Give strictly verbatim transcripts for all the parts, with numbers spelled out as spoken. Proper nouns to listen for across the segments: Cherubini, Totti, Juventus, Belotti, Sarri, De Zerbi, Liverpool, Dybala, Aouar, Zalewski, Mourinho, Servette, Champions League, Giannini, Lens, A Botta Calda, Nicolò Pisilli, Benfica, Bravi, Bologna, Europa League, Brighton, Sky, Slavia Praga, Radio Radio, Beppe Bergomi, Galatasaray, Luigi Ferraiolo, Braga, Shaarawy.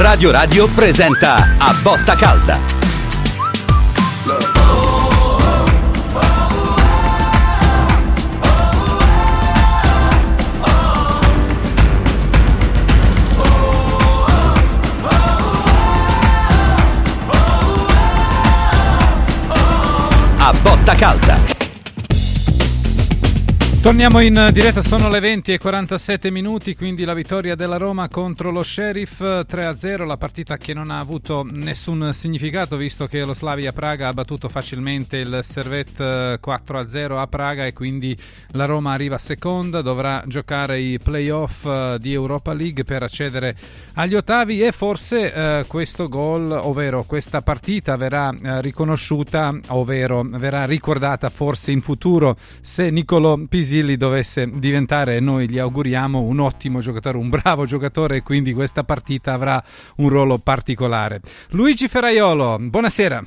Radio Radio presenta A Botta Calda. A Botta Calda. Torniamo in diretta, sono le venti e quarantasette minuti, quindi la vittoria della Roma contro lo Sheriff tre a zero, la partita che non ha avuto nessun significato visto che lo Slavia Praga ha battuto facilmente il Servette quattro a zero a Praga e quindi la Roma arriva seconda, dovrà giocare i playoff di Europa League per accedere agli ottavi e forse eh, questo gol, ovvero questa partita verrà eh, riconosciuta, ovvero verrà ricordata forse in futuro se Nicolò Pisilli dovesse diventare, noi gli auguriamo, un ottimo giocatore, un bravo giocatore, e quindi questa partita avrà un ruolo particolare. Luigi Ferraiolo, buonasera.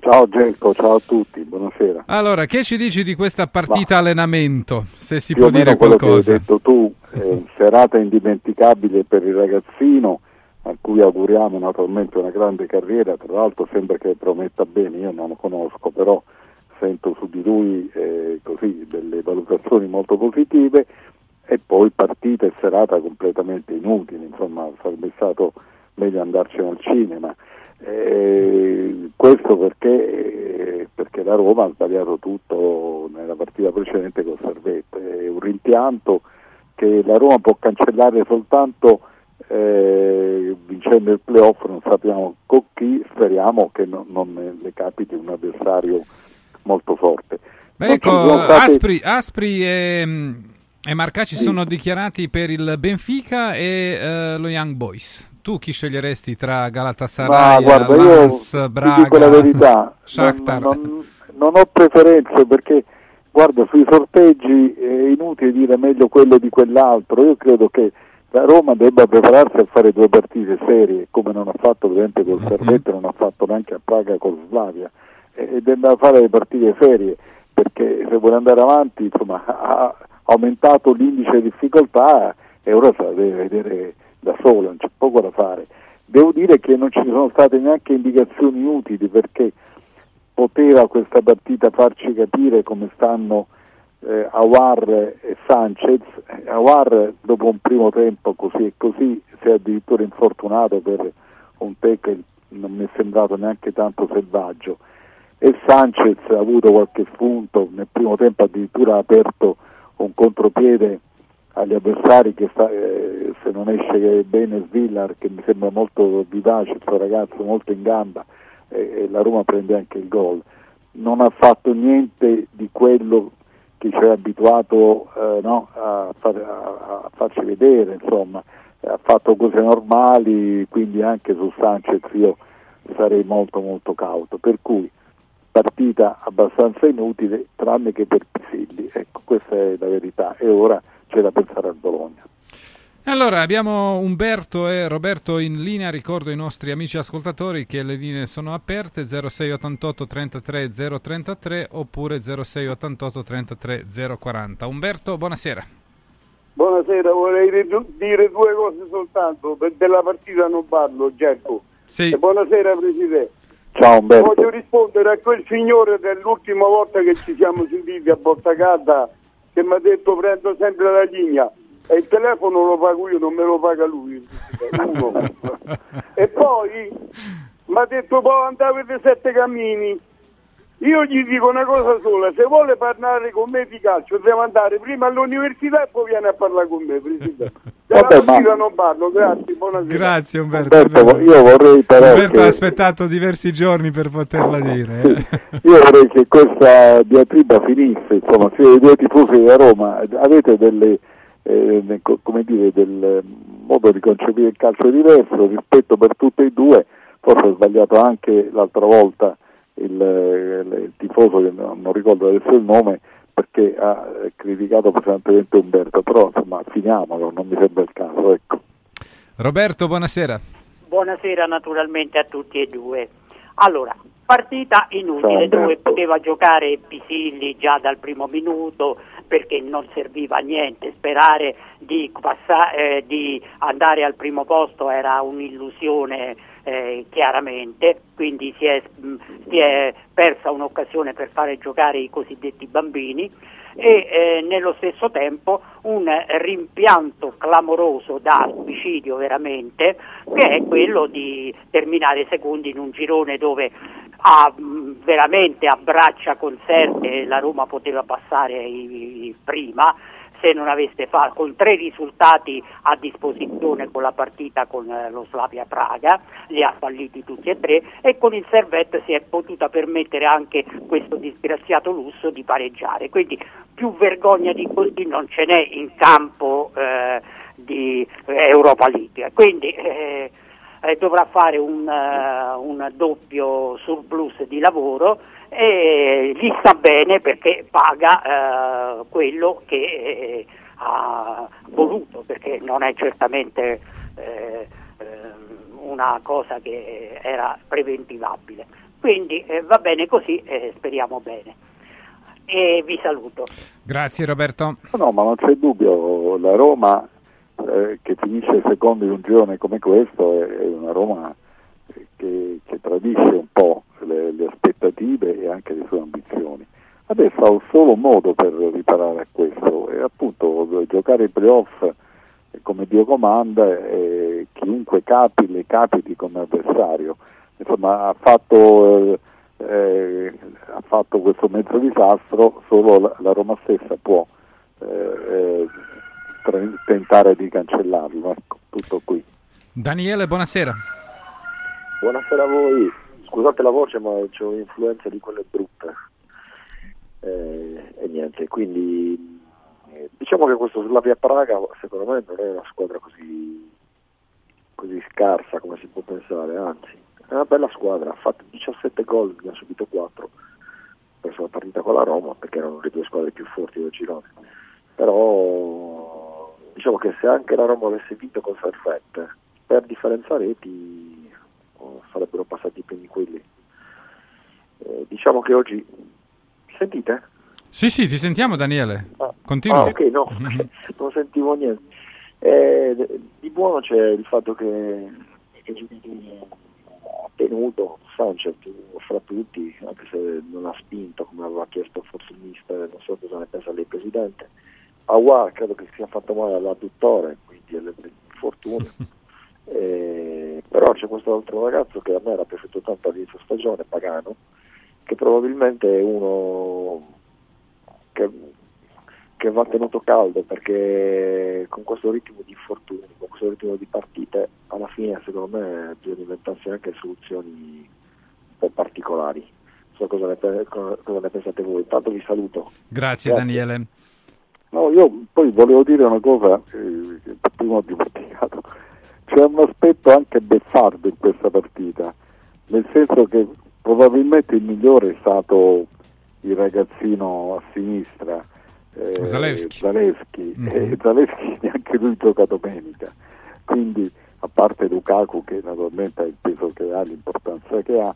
Ciao Gelco, ciao a tutti, buonasera. Allora, che ci dici di questa partita bah, allenamento, se si può dire qualcosa? Che hai detto tu, eh, serata indimenticabile per il ragazzino, a cui auguriamo naturalmente una grande carriera, tra l'altro sembra che prometta bene, io non lo conosco, però sento su di lui eh, così delle valutazioni molto positive, e poi partita e serata completamente inutili, insomma sarebbe stato meglio andarcene al cinema. Eh, questo perché, eh, perché la Roma ha sbagliato tutto nella partita precedente con Servette, è un rimpianto che la Roma può cancellare soltanto Eh, vincendo il playoff, non sappiamo con chi, speriamo che no, non le capiti un avversario molto forte. Beh, ecco, stati... Aspri, Aspri e, e Marcacci sì. sono dichiarati per il Benfica e eh, lo Young Boys. Tu chi sceglieresti tra Galatasaray, guarda, Lens, io Braga, dico la verità, Shakhtar? Non, non, non ho preferenze perché, guarda, sui sorteggi è inutile dire meglio quello di quell'altro. Io credo che la Roma debba prepararsi a fare due partite serie, come non ha fatto ovviamente col Servette, non ha fatto neanche a Praga con Slavia, e debba fare le partite serie, perché se vuole andare avanti, insomma, ha aumentato l'indice di difficoltà e ora se la deve vedere da sola, non c'è poco da fare. Devo dire che non ci sono state neanche indicazioni utili, perché poteva questa partita farci capire come stanno Eh, Aouar e Sanchez. Aouar dopo un primo tempo così e così si è addirittura infortunato per un tackle che non mi è sembrato neanche tanto selvaggio, e Sanchez ha avuto qualche spunto nel primo tempo, addirittura ha aperto un contropiede agli avversari che sta, eh, se non esce bene Svillar, che mi sembra molto vivace, questo ragazzo molto in gamba, eh, e la Roma prende anche il gol. Non ha fatto niente di quello che ci ha abituato eh, no, a, far, a, a farci vedere, insomma, ha fatto cose normali, quindi anche su Sanchez io sarei molto molto cauto, per cui partita abbastanza inutile, tranne che per Pisilli, ecco, questa è la verità, e ora c'è da pensare al Bologna. Allora, abbiamo Umberto e Roberto in linea, ricordo ai nostri amici ascoltatori che le linee sono aperte zero sei ottantotto trentatré zero trentatré oppure zero sei ottantotto trentatré zero quaranta. Umberto, buonasera. Buonasera, vorrei dire due cose soltanto, della partita non parlo, Gerco. Sì. Buonasera Presidente. Ciao Umberto. Voglio rispondere a quel signore dell'ultima volta che ci siamo sentiti a Botta Calda, che mi ha detto prendo sempre la linea. E il telefono lo pago io, non me lo paga lui. E poi mi ha detto può andare per sette cammini. Io gli dico una cosa sola: se vuole parlare con me di calcio deve andare prima all'università e poi viene a parlare con me, Presidente. Della partita non parlo, grazie, buonasera. Grazie Umberto, Umberto, io vorrei però Umberto che... ha aspettato diversi giorni per poterla dire. Sì. Io vorrei che questa diatriba finisse, insomma, se i due tifosi della Roma avete delle Eh, come dire, del modo di concepire il calcio diverso, rispetto per tutti e due, forse ho sbagliato anche l'altra volta il, il, il tifoso che non, non ricordo adesso il nome, perché ha criticato pesantemente Umberto, però insomma finiamolo, non mi sembra il caso, ecco. Roberto, buonasera. Buonasera naturalmente a tutti e due. Allora, partita inutile, dove poteva giocare Pisilli già dal primo minuto, perché non serviva a niente, sperare di, passare, eh, di andare al primo posto era un'illusione eh, chiaramente, quindi si è, mh, si è persa un'occasione per fare giocare i cosiddetti bambini e eh, nello stesso tempo un rimpianto clamoroso da suicidio veramente, che è quello di terminare secondi in un girone dove a, veramente a braccia conserte la Roma poteva passare i, prima se non avesse fatto, con tre risultati a disposizione con la partita con lo Slavia Praga, li ha falliti tutti e tre, e con il Servette si è potuta permettere anche questo disgraziato lusso di pareggiare, quindi più vergogna di così non ce n'è in campo eh, di Europa League, quindi eh, eh, dovrà fare un, uh, un doppio surplus di lavoro e gli sta bene perché paga eh, quello che eh, ha voluto, perché non è certamente eh, eh, una cosa che era preventivabile, quindi eh, va bene così e speriamo bene, e vi saluto. Grazie Roberto. No, ma non c'è dubbio, la Roma eh, che finisce secondo in un girone come questo è, è una Roma che, che tradisce un po' le, le aspettative e anche le sue ambizioni. Adesso ha un solo modo per riparare a questo, è appunto giocare i playoff come Dio comanda e chiunque capi le capiti come avversario. Insomma, ha fatto, eh, eh, ha fatto questo mezzo disastro, solo la, la Roma stessa può eh, eh, tre, tentare di cancellarlo. Tutto qui. Daniele, buonasera. Buonasera a voi. Scusate la voce, ma c'è un'influenza di quelle brutte eh, e niente, quindi eh, diciamo che questo Slavia Praga secondo me non è una squadra così così scarsa come si può pensare, anzi è una bella squadra, ha fatto diciassette gol, ne ha subito quattro, ha perso la partita con la Roma perché erano le due squadre più forti del girone, però diciamo che se anche la Roma avesse vinto con Servette per differenza reti sarebbero passati i primi quelli. Eh, diciamo che oggi mi sentite? Sì, sì, ti sentiamo Daniele. Ah, continua. Ah, ok, no, non sentivo niente. Eh, di buono c'è il fatto che ha tenuto Sanchez fra tutti, anche se non ha spinto come aveva chiesto forse il mister, non so cosa ne pensa lei presidente. Aouar credo che sia fatto male all'adduttore, quindi alle fortune. Eh, però c'è questo altro ragazzo che a me era piaciuto tanto all'inizio stagione, Pagano, che probabilmente è uno che, che va tenuto caldo, perché con questo ritmo di infortuni, con questo ritmo di partite, alla fine secondo me bisogna inventarsi anche soluzioni un po' particolari. So cosa ne, cosa ne pensate voi, tanto vi saluto. Grazie, grazie. Daniele. No, io poi volevo dire una cosa eh, che prima ho dimenticato. C'è un aspetto anche beffardo in questa partita, nel senso che probabilmente il migliore è stato il ragazzino a sinistra, eh, Zalewski, Zalewski mm-hmm. e Zalewski neanche lui gioca domenica, quindi a parte Lukaku che naturalmente ha il peso che ha, l'importanza che ha,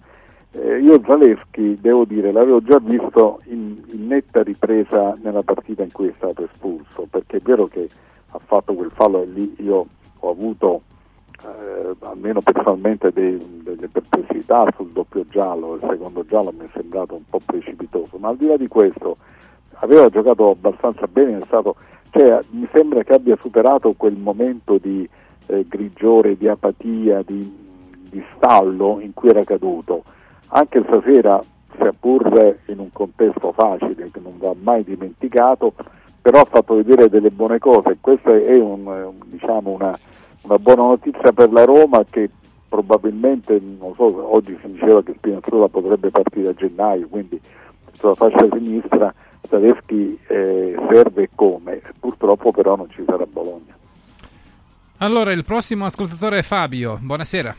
eh, io Zalewski devo dire l'avevo già visto in, in netta ripresa nella partita in cui è stato espulso, perché è vero che ha fatto quel fallo e lì io ho avuto Eh, almeno personalmente dei, delle perplessità sul doppio giallo, il secondo giallo mi è sembrato un po' precipitoso, ma al di là di questo aveva giocato abbastanza bene, è stato, cioè, mi sembra che abbia superato quel momento di eh, grigiore, di apatia, di, di stallo in cui era caduto, anche stasera seppur in un contesto facile che non va mai dimenticato, però ha fatto vedere delle buone cose. Questa è un, diciamo una Una buona notizia per la Roma, che probabilmente, non so, oggi si diceva che Spinazzola potrebbe partire a gennaio, quindi sulla fascia sinistra Zalewski eh, serve come, purtroppo però non ci sarà Bologna. Allora il prossimo ascoltatore è Fabio, buonasera.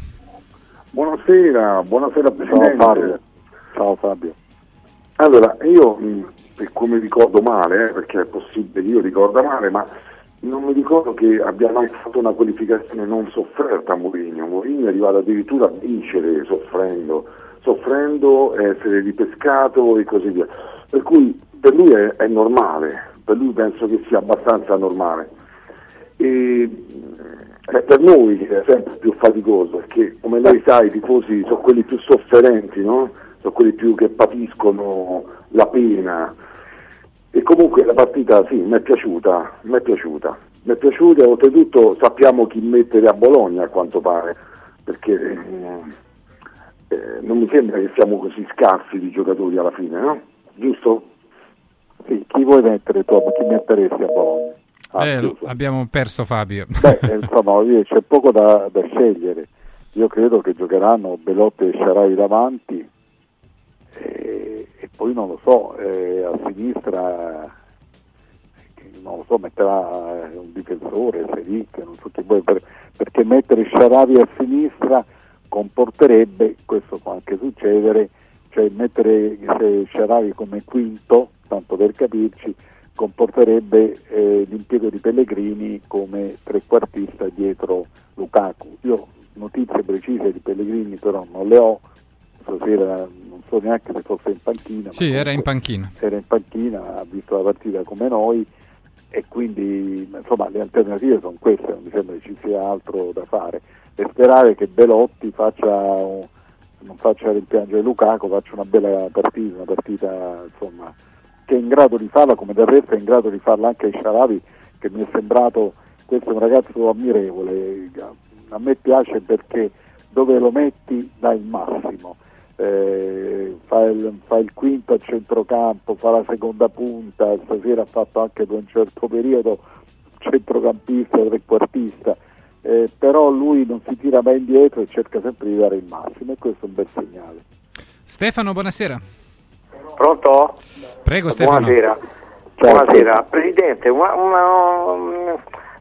Buonasera, buonasera Presidente. Ciao Fabio. Ciao Fabio. Allora io, come ricordo male, eh, perché è possibile, io ricordo male, ma non mi ricordo che abbia mai fatto una qualificazione non sofferta a Mourinho. Mourinho è arrivato addirittura a vincere soffrendo, soffrendo, essere ripescato e così via. Per cui per lui è, è normale, per lui penso che sia abbastanza normale. E è per noi che è sempre più faticoso, perché come lei sa i tifosi sono quelli più sofferenti, no? Sono quelli più che patiscono la pena. E comunque la partita sì, mi è piaciuta, mi è piaciuta, mi è piaciuta e oltretutto sappiamo chi mettere a Bologna a quanto pare, perché eh, non mi sembra che siamo così scarsi di giocatori alla fine, no? Giusto? Sì, chi vuoi mettere tu? Chi metteresti a Bologna? Ah, eh, abbiamo perso Fabio. Beh, insomma, c'è poco da, da scegliere. Io credo che giocheranno Belotti e Shaarawy davanti e, e poi non lo so, eh, a sinistra non lo so, metterà un difensore, Sheriff, non so chi vuoi, per, perché mettere Shaarawy a sinistra comporterebbe, questo può anche succedere, cioè mettere Shaarawy come quinto, tanto per capirci, comporterebbe eh, l'impiego di Pellegrini come trequartista dietro Lukaku. Io notizie precise di Pellegrini però non le ho, stasera non so neanche se fosse in panchina. Sì, era in panchina. Era in panchina, ha visto la partita come noi e quindi insomma le alternative sono queste, non mi sembra che ci sia altro da fare. E sperare che Belotti faccia un, non faccia rimpiangere Lukaku, faccia una bella partita, una partita insomma che è in grado di farla, come del resto è in grado di farla anche Shaarawy, che mi è sembrato, questo è un ragazzo ammirevole, a me piace perché dove lo metti dà il massimo, eh, fa, il, fa il quinto a centrocampo, fa la seconda punta, stasera ha fatto anche per un certo periodo centrocampista, trequartista, eh, però lui non si tira mai indietro e cerca sempre di dare il massimo e questo è un bel segnale. Stefano, buonasera. Pronto? Prego Stefano. Buonasera. Buonasera. Presidente, una, una,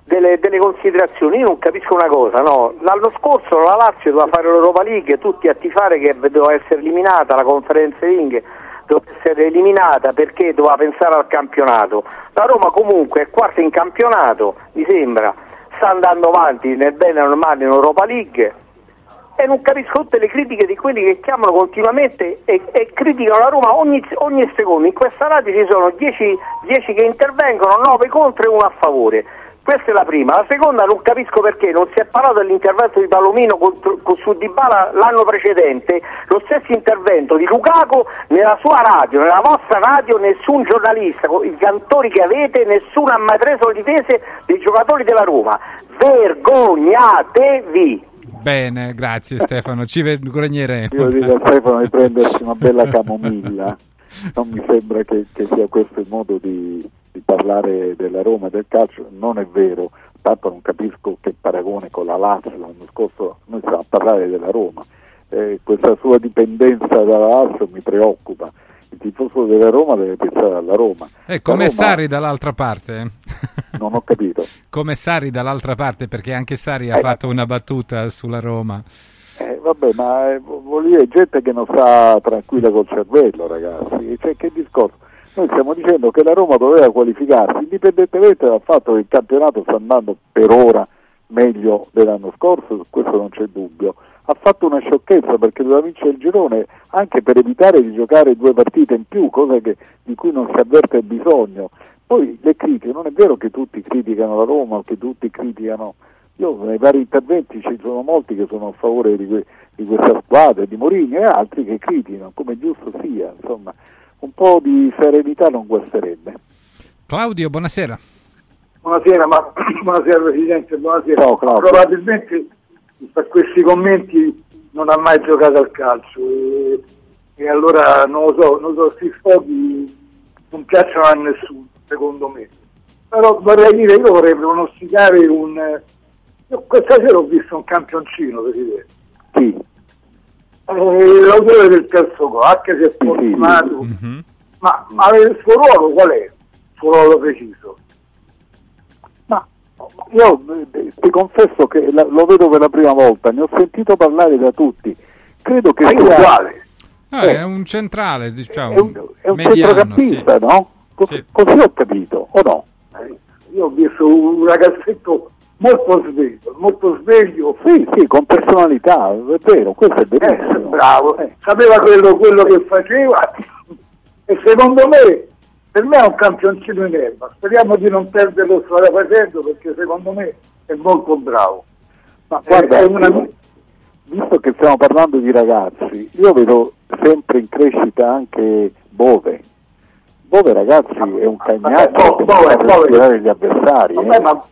delle, delle considerazioni. Io non capisco una cosa, no? L'anno scorso la Lazio doveva fare l'Europa League, tutti a tifare che doveva essere eliminata, la Conference League doveva essere eliminata perché doveva pensare al campionato. La Roma comunque è quarta in campionato, mi sembra, sta andando avanti nel bene e nel male in Europa League. E non capisco tutte le critiche di quelli che chiamano continuamente e, e criticano la Roma ogni, ogni secondo. In questa radio ci sono dieci che intervengono, nove contro e uno a favore. Questa è la prima. La seconda, non capisco perché non si è parlato dell'intervento di Palomino contro, su Dybala l'anno precedente, lo stesso intervento di Lukaku nella sua radio, nella vostra radio, nessun giornalista, i cantori che avete, nessuno ha mai preso le difese dei giocatori della Roma. Vergognatevi! Bene, grazie Stefano, ci vergogneremo. Io dico a Stefano di prendersi una bella camomilla, non mi sembra che, che sia questo il modo di, di parlare della Roma, del calcio, non è vero, tanto non capisco che paragone con la Lazio, l'anno scorso noi stiamo a parlare della Roma, eh, questa sua dipendenza dalla Lazio mi preoccupa, il tifoso della Roma deve pensare alla Roma. E eh, come Roma... Sarri dall'altra parte? Non ho capito. Come Sarri dall'altra parte, perché anche Sarri eh, ha fatto una battuta sulla Roma. Eh, vabbè, ma eh, vuol dire gente che non sta tranquilla col cervello, ragazzi. Cioè, che discorso? Noi stiamo dicendo che la Roma doveva qualificarsi, indipendentemente dal fatto che il campionato sta andando per ora meglio dell'anno scorso, su questo non c'è dubbio. Ha fatto una sciocchezza perché doveva vincere il girone anche per evitare di giocare due partite in più, cosa che, di cui non si avverte bisogno. Poi le critiche, non è vero che tutti criticano la Roma o che tutti criticano, io nei vari interventi ci sono molti che sono a favore di, que, di questa squadra, di Mourinho e altri che criticano, come giusto sia, insomma, un po' di serenità non guasterebbe. Claudio, buonasera. Buonasera, ma, buonasera Presidente, buonasera. Ciao, Claudio. Probabilmente per questi commenti non ha mai giocato al calcio e, e allora non lo so, non so, questi sfoghi non piacciono a nessuno. Secondo me, però vorrei dire, io vorrei pronosticare un. Io questa sera ho visto un campioncino, vedete? Sì. Eh, l'autore del terzo gol, anche se è fortunato, sì, sì. Mm-hmm. ma, ma il suo ruolo qual è? Il suo ruolo preciso? Ma io ti confesso che la, lo vedo per la prima volta, ne ho sentito parlare da tutti. Credo che sia uguale. Ah, eh, è un centrale, diciamo. È un, è un mediano, centrocampista, sì. No? Così ho capito, o no? Eh, io ho visto un ragazzetto molto sveglio, molto sveglio. Sì, sì, con personalità, è vero, questo è bellissimo. Eh, bravo, eh. Sapeva quello, quello eh. che faceva e secondo me Per me è un campioncino in erba, speriamo di non perderlo strada facendo, perché secondo me è molto bravo. Ma guarda, è una... visto che stiamo parlando di ragazzi, io vedo sempre in crescita anche Bove. Bove, ragazzi, è un cagnaccio che Bove, può migliorare gli avversari. Vabbè, eh. ma...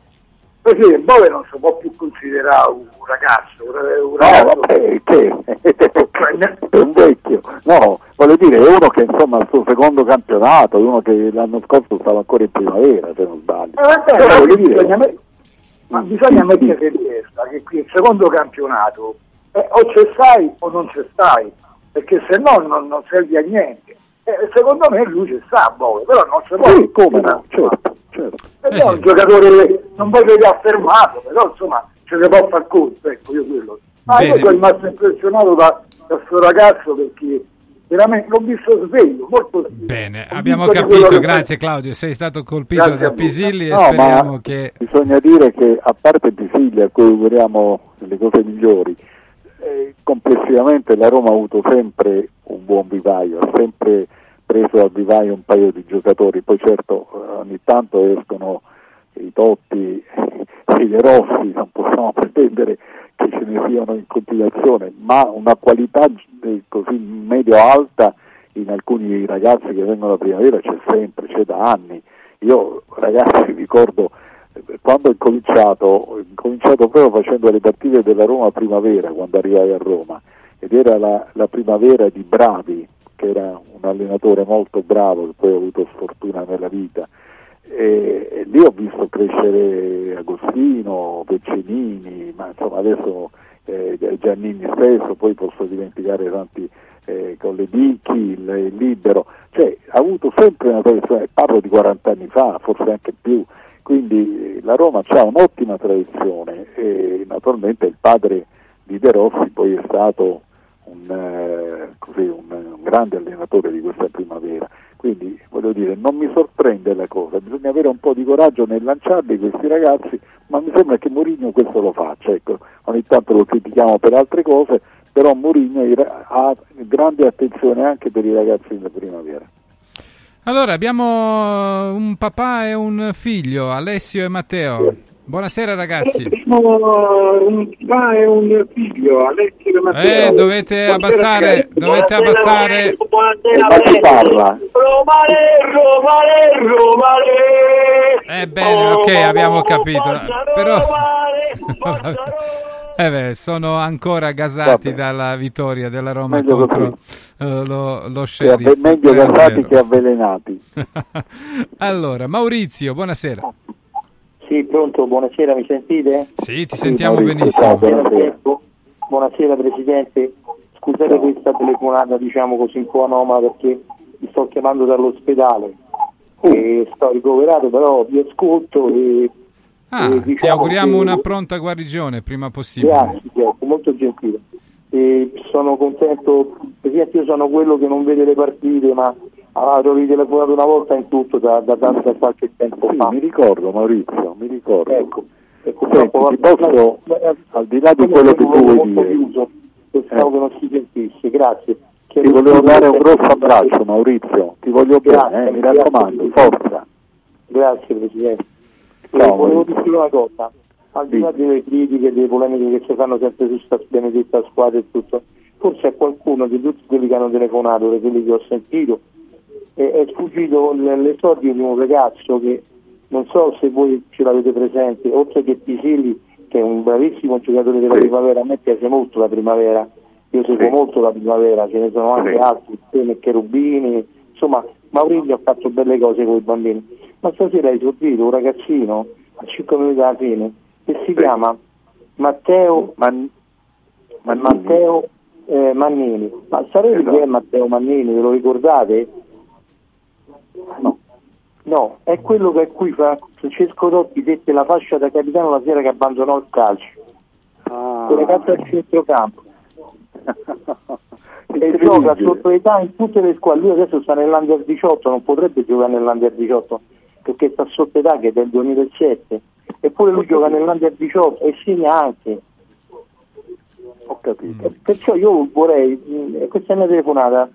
Perché Bove non si può più considerare un ragazzo, un ragazzo. No, vabbè, che è un vecchio. No, voglio dire, è uno che insomma al suo secondo campionato, uno che l'anno scorso stava ancora in primavera, se non sbaglio. Eh, vabbè, però, voglio dire, bisogna me... ma bisogna mettere in testa che qui il secondo campionato eh, o ci stai o non ci stai, perché se no non, non serve a niente. Eh, secondo me lui ci sta Bove, però non si può. Sì, come no? Certo. Certo. Eh sì. È un giocatore, non voglio che affermato, però insomma ce ne può far conto, ecco, io quello. Ma ah, io sono rimasto impressionato da questo ragazzo, perché veramente l'ho visto sveglio, molto sveglio. Bene, ho abbiamo capito, che... grazie Claudio, sei stato colpito grazie da Pisilli no, e speriamo che... Bisogna dire che a parte Pisilli, a cui auguriamo le cose migliori, eh, complessivamente la Roma ha avuto sempre un buon vivaio, ha sempre preso al vivaio un paio di giocatori, poi certo ogni tanto escono i Totti e i De Rossi, non possiamo pretendere che ce ne siano in compilazione, ma una qualità così medio-alta in alcuni ragazzi che vengono alla primavera c'è sempre, c'è da anni. Io ragazzi ricordo quando ho cominciato, ho cominciato proprio facendo le partite della Roma primavera quando arrivai a Roma, ed era la, la primavera di Bravi, che era un allenatore molto bravo che poi ho avuto sfortuna nella vita, e, e lì ho visto crescere Agostino, Peccinini, ma insomma adesso eh, Giannini stesso, poi posso dimenticare tanti eh, con le Dichi, il Libero, cioè ha avuto sempre una tradizione, parlo di quaranta anni fa, forse anche più, quindi la Roma ha un'ottima tradizione e naturalmente il padre di De Rossi poi è stato Un, eh, così, un, un grande allenatore di questa primavera, quindi voglio dire non mi sorprende la cosa, bisogna avere un po' di coraggio nel lanciarli questi ragazzi, ma mi sembra che Mourinho questo lo faccia, ecco, ogni tanto lo critichiamo per altre cose, però Mourinho ha grande attenzione anche per i ragazzi della primavera. Allora abbiamo un papà e un figlio, Alessio e Matteo. Sì. Buonasera ragazzi. Un papà e un figlio, Alessio e Matteo. Eh, dovete abbassare, dovete abbassare. Ma chi parla? Eh bene, ok, abbiamo capito. Però eh beh, sono ancora gasati dalla vittoria della Roma meglio contro uh, lo, lo Sheriff. Meglio gasati che avvelenati. Allora, Maurizio, buonasera. Sì, pronto, buonasera, mi sentite? Sì, ti sentiamo sì, benissimo. Buonasera, buonasera Presidente, scusate questa telefonata diciamo così un po' anomala perché mi sto chiamando dall'ospedale e sto ricoverato, però vi ascolto e, ah, e diciamo ti auguriamo che... una pronta guarigione prima possibile. Grazie, grazie, molto gentile. E sono contento, Presidente, io sono quello che non vede le partite, ma avevo ritelefonato una volta in tutto da, da, da, da qualche tempo sì, fa. Mi ricordo Maurizio, mi ricordo. Ecco, ecco Senti, posso, ma, al di là di quello che tu vuoi dire, chiuso, pensavo eh. che non si sentisse, grazie. Che ti volevo dare un grosso abbraccio Maurizio, ti voglio grazie, bene, eh, mi grazie, raccomando, grazie. Forza. Grazie Presidente. Ciao, volevo dire una cosa, al di là sì. delle critiche, delle polemiche che si fanno sempre su questa benedetta squadra e tutto, forse a qualcuno di tutti quelli che hanno telefonato, di quelli che ho sentito, è sfuggito l'esordio di un ragazzo che non so se voi ce l'avete presente, oltre che Pisilli che è un bravissimo giocatore della sì. primavera, a me piace molto la primavera, io seguo sì. molto la primavera, ce ne sono anche sì. altri, Tene, Cherubini, insomma Maurizio ha fatto belle cose con i bambini, ma stasera hai esordito un ragazzino a cinque minuti dalla fine che si sì. chiama Matteo Man- Mannini, Matteo, eh, Mannini. Ma sapete esatto. chi è Matteo Mannini, ve lo ricordate? No, no, è quello che a cui fa Francesco Totti dette la fascia da capitano la sera che abbandonò il calcio. Ah. Quella carta al centrocampo. E gioca sotto età in tutte le squadre. Lui adesso sta nell'Under diciotto, non potrebbe giocare nell'Under diciotto perché sta sotto età che è del duemilasette. Eppure lui gioca nell'Under diciotto e segna anche. Ho capito. Mm. Perciò io vorrei, questa è una telefonata.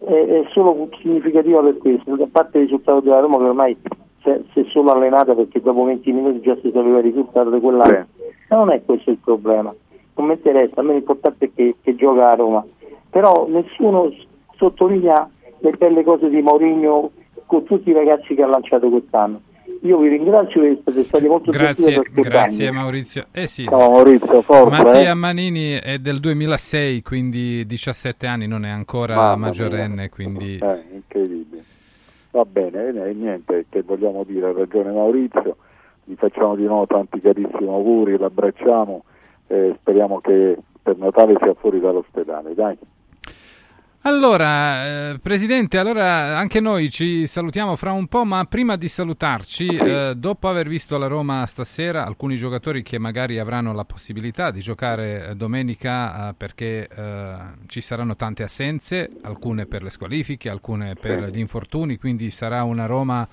è solo significativa per questo, a parte il risultato della Roma che ormai si è solo allenata perché dopo venti minuti già si sapeva il risultato di quell'anno, ma non è questo il problema, non mi interessa, a me l'importante è che, che gioca a Roma, però nessuno sottolinea le belle cose di Mourinho con tutti i ragazzi che ha lanciato quest'anno. Io vi ringrazio, siete stati molto grazie, grazie Maurizio. Eh sì. No, Maurizio forza, Mattia eh. Mannini è del duemilasei, quindi diciassette anni, non è ancora Mamma maggiorenne, mia. Quindi eh, incredibile. Va bene, eh, niente che vogliamo dire, ha ragione Maurizio, gli facciamo di nuovo tanti carissimi auguri, l'abbracciamo e speriamo che per Natale sia fuori dall'ospedale, dai. Allora, eh, Presidente, allora anche noi ci salutiamo fra un po', ma prima di salutarci, eh, dopo aver visto la Roma stasera, alcuni giocatori che magari avranno la possibilità di giocare domenica eh, perché eh, ci saranno tante assenze, alcune per le squalifiche, alcune per gli infortuni, quindi sarà una Roma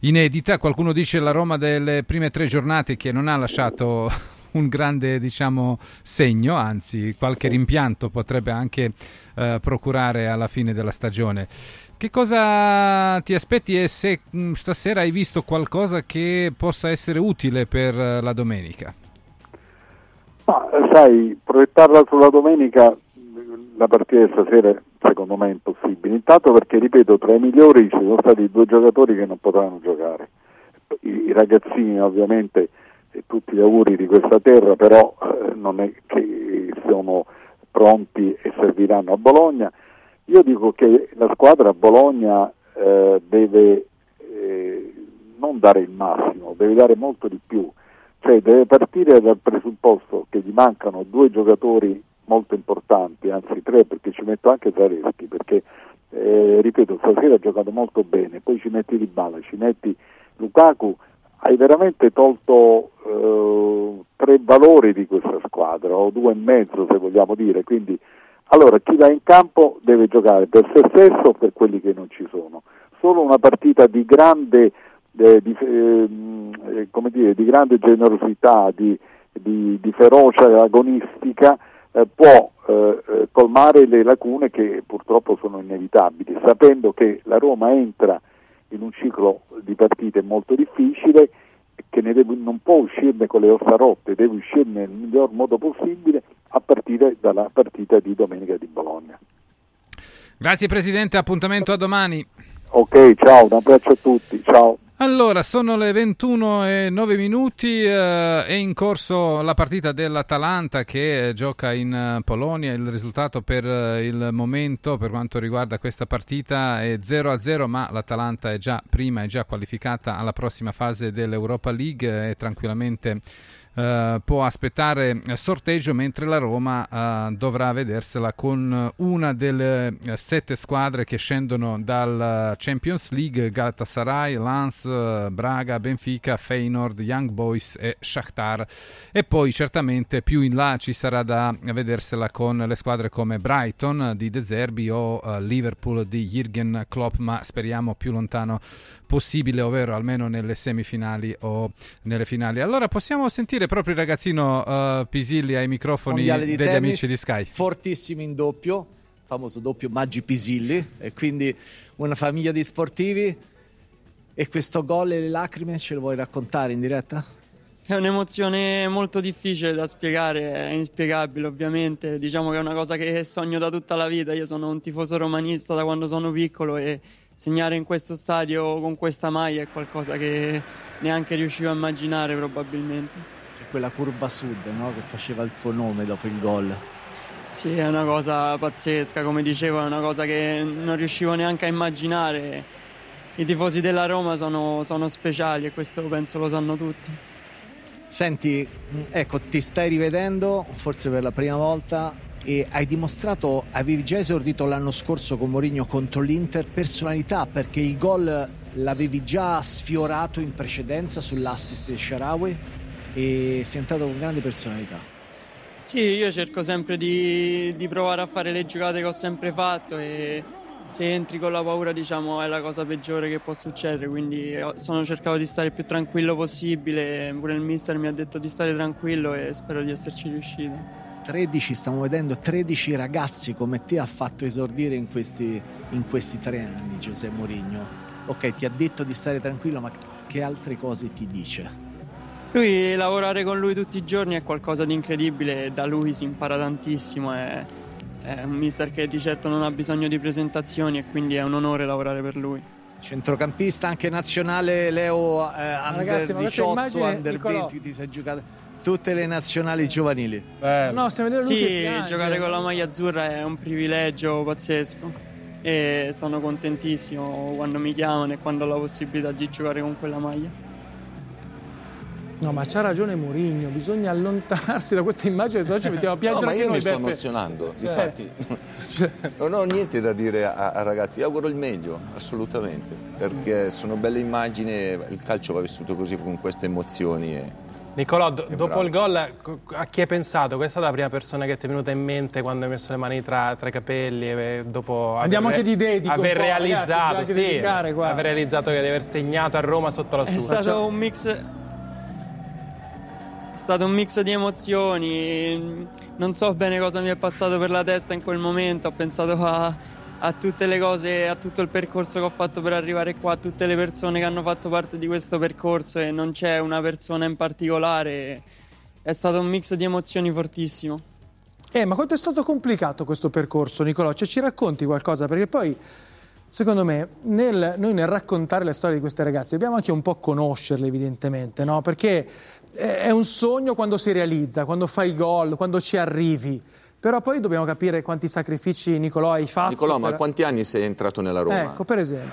inedita. Qualcuno dice la Roma delle prime tre giornate che non ha lasciato un grande, diciamo, segno, anzi qualche rimpianto potrebbe anche eh, procurare alla fine della stagione. Che cosa ti aspetti e se mh, stasera hai visto qualcosa che possa essere utile per uh, la domenica? Ma sai, proiettarla sulla domenica, la partita di stasera secondo me è impossibile, intanto perché, ripeto, tra i migliori ci sono stati due giocatori che non potranno giocare, i, i ragazzini ovviamente, e tutti gli auguri di questa terra, però eh, non è che sono pronti e serviranno a Bologna. Io dico che la squadra a Bologna eh, deve eh, non dare il massimo, deve dare molto di più, cioè deve partire dal presupposto che gli mancano due giocatori molto importanti, anzi tre, perché ci metto anche Zalewski, perché eh, ripeto, stasera ha giocato molto bene, poi ci metti Dybala, ci metti Lukaku, hai veramente tolto eh, tre valori di questa squadra, o due e mezzo se vogliamo dire, quindi allora chi va in campo deve giocare per se stesso o per quelli che non ci sono. Solo una partita di grande eh, di, eh, come dire, di grande generosità, di, di, di ferocia agonistica eh, può eh, colmare le lacune che purtroppo sono inevitabili, sapendo che la Roma entra in un ciclo di partite molto difficile, che ne deve, non può uscirne con le ossa rotte, deve uscirne nel miglior modo possibile a partire dalla partita di domenica di Bologna. Grazie Presidente, appuntamento a domani. Ok, ciao, un abbraccio a tutti, ciao. Allora, sono le ventuno e nove minuti, eh, è in corso la partita dell'Atalanta che gioca in uh, Polonia. Il risultato per uh, il momento per quanto riguarda questa partita è zero a zero, ma l'Atalanta è già prima, è già qualificata alla prossima fase dell'Europa League e tranquillamente Uh, può aspettare sorteggio, mentre la Roma uh, dovrà vedersela con una delle uh, sette squadre che scendono dal Champions League: Galatasaray, Lens, uh, Braga, Benfica, Feyenoord, Young Boys e Shakhtar. E poi certamente più in là ci sarà da vedersela con le squadre come Brighton di De Zerbi o uh, Liverpool di Jürgen Klopp, ma speriamo più lontano possibile, ovvero almeno nelle semifinali o nelle finali. Allora possiamo sentire proprio il ragazzino uh, Pisilli ai microfoni degli tennis, amici di Sky, fortissimi in doppio, famoso doppio Maggi Pisilli, e quindi una famiglia di sportivi. E questo gol e le lacrime ce lo vuoi raccontare in diretta? È un'emozione molto difficile da spiegare, è inspiegabile ovviamente, diciamo che è una cosa che sogno da tutta la vita. Io sono un tifoso romanista da quando sono piccolo e segnare in questo stadio con questa maglia è qualcosa che neanche riuscivo a immaginare probabilmente. Quella curva sud, no? Che faceva il tuo nome dopo il gol. Sì, è una cosa pazzesca, come dicevo, è una cosa che non riuscivo neanche a immaginare. I tifosi della Roma sono, sono speciali e questo penso lo sanno tutti. Senti, ecco, ti stai rivedendo forse per la prima volta e hai dimostrato, avevi già esordito l'anno scorso con Mourinho contro l'Inter, personalità, perché il gol l'avevi già sfiorato in precedenza sull'assist di Shaarawy e sei entrato con grande personalità. Sì, io cerco sempre di, di provare a fare le giocate che ho sempre fatto e se entri con la paura, diciamo, è la cosa peggiore che può succedere, quindi sono cercato di stare il più tranquillo possibile, pure il mister mi ha detto di stare tranquillo e spero di esserci riuscito. tredici, stiamo vedendo tredici ragazzi come te ha fatto esordire in questi, in questi tre anni José Mourinho. Ok, ti ha detto di stare tranquillo, ma che altre cose ti dice? Lui, lavorare con lui tutti i giorni è qualcosa di incredibile, da lui si impara tantissimo, è, è un mister che di certo non ha bisogno di presentazioni e quindi è un onore lavorare per lui. Centrocampista anche nazionale, Leo, eh, ragazzi, under diciotto, immagine, under Nicolò. venti, ti sei giocato tutte le nazionali giovanili. Eh. No, stiamo vedendo lui sì, che piange. Giocare con la maglia azzurra è un privilegio pazzesco e sono contentissimo quando mi chiamano e quando ho la possibilità di giocare con quella maglia. No, ma c'ha ragione Mourinho, bisogna allontanarsi da questa immagine, se no ci mettiamo a piangere. No, ma io mi sto Beppe. emozionando, cioè, difatti cioè. non ho niente da dire a, a ragazzi, io auguro il meglio, assolutamente, perché sono belle immagini, il calcio va vissuto così, con queste emozioni. E, Nicolò, do, dopo bravo. il gol, a chi hai pensato? Questa è la prima persona che ti è venuta in mente quando hai messo le mani tra, tra i capelli, dopo andiamo aver, anche di dedico, aver realizzato, ragazzi, sì, aver realizzato che di aver segnato a Roma sotto la sua. È stato cioè, un mix... È stato un mix di emozioni, non so bene cosa mi è passato per la testa in quel momento, ho pensato a, a tutte le cose, a tutto il percorso che ho fatto per arrivare qua, a tutte le persone che hanno fatto parte di questo percorso e non c'è una persona in particolare, è stato un mix di emozioni fortissimo. Eh, ma quanto è stato complicato questo percorso, Nicolò? Cioè, ci racconti qualcosa? Perché poi... Secondo me, nel, noi nel raccontare la storia di queste ragazze dobbiamo anche un po' conoscerle, evidentemente, no? Perché è un sogno quando si realizza, quando fai gol, quando ci arrivi. Però poi dobbiamo capire quanti sacrifici Nicolò hai fatto. Nicolò, per... ma quanti anni sei entrato nella Roma? Ecco, per esempio.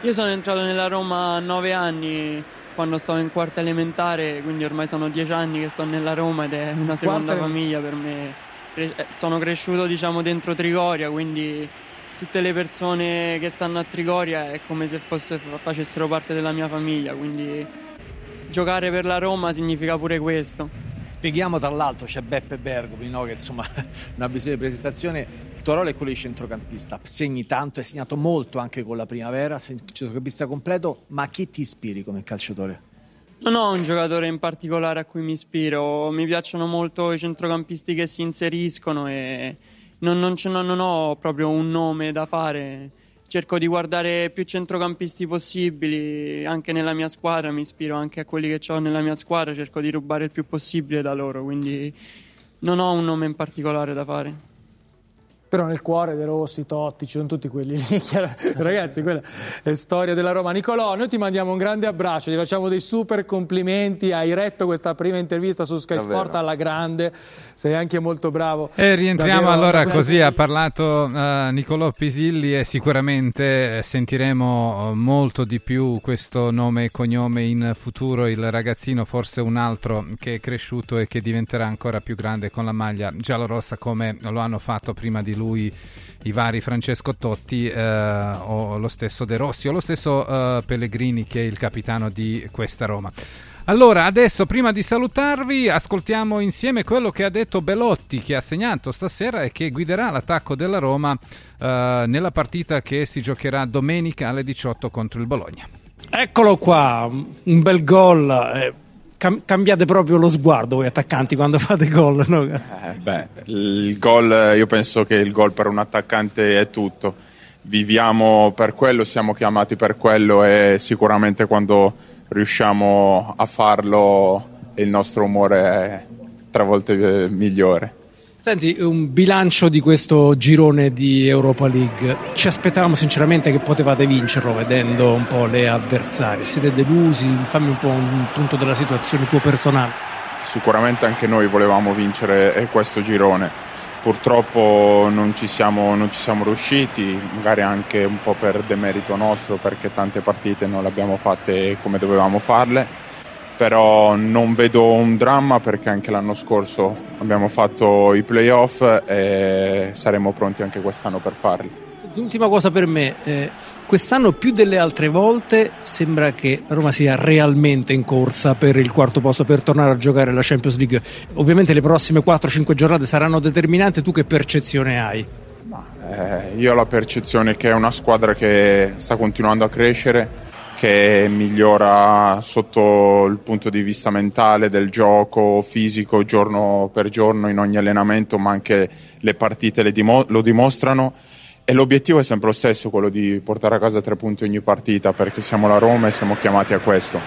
Io sono entrato nella Roma a nove anni, quando stavo in quarta elementare, quindi ormai sono dieci anni che sto nella Roma ed è una seconda quarta... famiglia per me. Sono cresciuto, diciamo, dentro Trigoria, quindi... Tutte le persone che stanno a Trigoria è come se fosse, facessero parte della mia famiglia, quindi giocare per la Roma significa pure questo. Spieghiamo, tra l'altro, c'è Beppe Bergomi, no? Che insomma non ha bisogno di presentazione. Il tuo ruolo è quello di centrocampista, segni tanto, hai segnato molto anche con la primavera, centrocampista completo, ma a chi ti ispiri come calciatore? Non ho un giocatore in particolare a cui mi ispiro, mi piacciono molto i centrocampisti che si inseriscono e... Non, non, no, non ho proprio un nome da fare, cerco di guardare più centrocampisti possibili, anche nella mia squadra, mi ispiro anche a quelli che ho nella mia squadra, cerco di rubare il più possibile da loro, quindi non ho un nome in particolare da fare. Però nel cuore De Rossi, Totti, ci sono tutti quelli lì, ragazzi, quella è storia della Roma. Nicolò, noi ti mandiamo un grande abbraccio, ti facciamo dei super complimenti, hai retto questa prima intervista su Sky Davvero. Sport alla grande, sei anche molto bravo. E rientriamo Davvero, allora così, ha parlato uh, Nicolò Pisilli e sicuramente sentiremo molto di più questo nome e cognome in futuro, il ragazzino forse un altro che è cresciuto e che diventerà ancora più grande con la maglia giallorossa come lo hanno fatto prima di lui. Lui, i vari Francesco Totti eh, o lo stesso De Rossi o lo stesso eh, Pellegrini, che è il capitano di questa Roma. Allora adesso, prima di salutarvi, ascoltiamo insieme quello che ha detto Belotti, che ha segnato stasera e che guiderà l'attacco della Roma eh, nella partita che si giocherà domenica alle diciotto contro il Bologna. Eccolo qua, un bel gol, eh. Cambiate proprio lo sguardo voi attaccanti quando fate gol, no? eh, beh, il gol, io penso che il gol per un attaccante è tutto, viviamo per quello, siamo chiamati per quello e sicuramente quando riusciamo a farlo il nostro umore è tre volte migliore. Senti, un bilancio di questo girone di Europa League, ci aspettavamo sinceramente che potevate vincerlo vedendo un po' le avversarie, siete delusi? Fammi un po' un punto della situazione tuo personale. Sicuramente anche noi volevamo vincere questo girone, purtroppo non ci siamo, non ci siamo riusciti, magari anche un po' per demerito nostro perché tante partite non le abbiamo fatte come dovevamo farle. Però non vedo un dramma perché anche l'anno scorso abbiamo fatto i playoff e saremo pronti anche quest'anno per farli. L'ultima cosa per me, eh, quest'anno più delle altre volte sembra che Roma sia realmente in corsa per il quarto posto, per tornare a giocare la Champions League. Ovviamente le prossime quattro cinque giornate saranno determinanti, tu che percezione hai? Ma, eh, io ho la percezione che è una squadra che sta continuando a crescere, che migliora sotto il punto di vista mentale del gioco fisico giorno per giorno in ogni allenamento, ma anche le partite le dim- lo dimostrano, e l'obiettivo è sempre lo stesso, quello di portare a casa tre punti ogni partita, perché siamo la Roma e siamo chiamati a questo.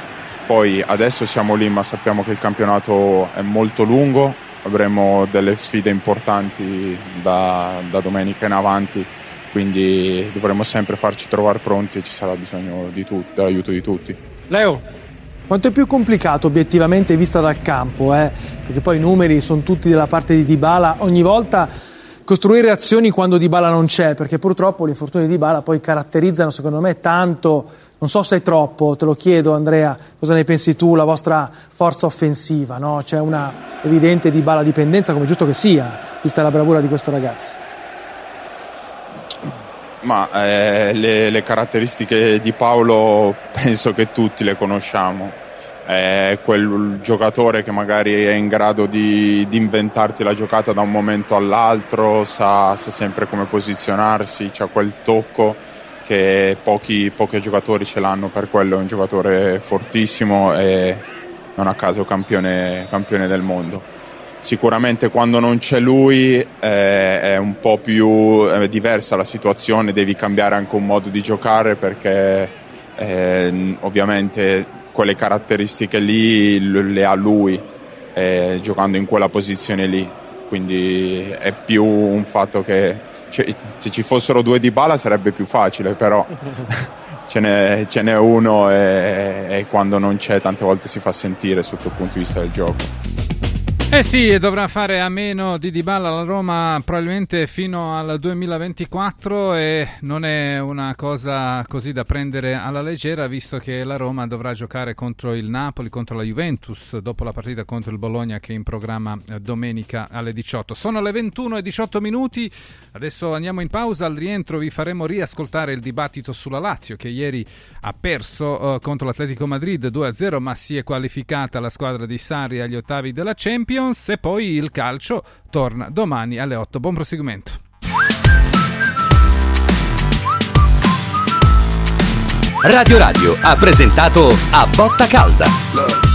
Poi adesso siamo lì, ma sappiamo che il campionato è molto lungo, avremo delle sfide importanti da, da domenica in avanti, quindi dovremo sempre farci trovare pronti e ci sarà bisogno di tu- dell'aiuto di tutti. Leo, quanto è più complicato obiettivamente vista dal campo, eh? Perché poi i numeri sono tutti della parte di Dybala, ogni volta costruire azioni quando Dybala non c'è, perché purtroppo le infortuni di Dybala poi caratterizzano secondo me tanto, non so se è troppo, te lo chiedo Andrea, cosa ne pensi tu, la vostra forza offensiva, no? C'è una evidente Dybala dipendenza, come giusto che sia, vista la bravura di questo ragazzo. Ma eh, le, le caratteristiche di Paolo penso che tutti le conosciamo, è quel giocatore che magari è in grado di, di inventarti la giocata da un momento all'altro, sa, sa sempre come posizionarsi, c'ha quel tocco che pochi, pochi giocatori ce l'hanno, per quello è un giocatore fortissimo e non a caso campione, campione del mondo. Sicuramente quando non c'è lui eh, è un po' più eh, diversa la situazione, devi cambiare anche un modo di giocare, perché eh, ovviamente quelle caratteristiche lì le ha lui eh, giocando in quella posizione lì, quindi è più un fatto che cioè, se ci fossero due Dybala sarebbe più facile, però ce, n'è, ce n'è uno e, e quando non c'è tante volte si fa sentire sotto il punto di vista del gioco. Eh sì, dovrà fare a meno di Dybala la Roma probabilmente fino al duemilaventiquattro, e non è una cosa così da prendere alla leggera, visto che la Roma dovrà giocare contro il Napoli, contro la Juventus, dopo la partita contro il Bologna che è in programma domenica alle diciotto. Sono le ventuno e diciotto minuti, adesso andiamo in pausa, al rientro vi faremo riascoltare il dibattito sulla Lazio, che ieri ha perso eh, contro l'Atletico Madrid due a zero, ma si è qualificata la squadra di Sarri agli ottavi della Champions. E poi il calcio torna domani alle otto. Buon proseguimento. Radio Radio ha presentato A Botta Calda.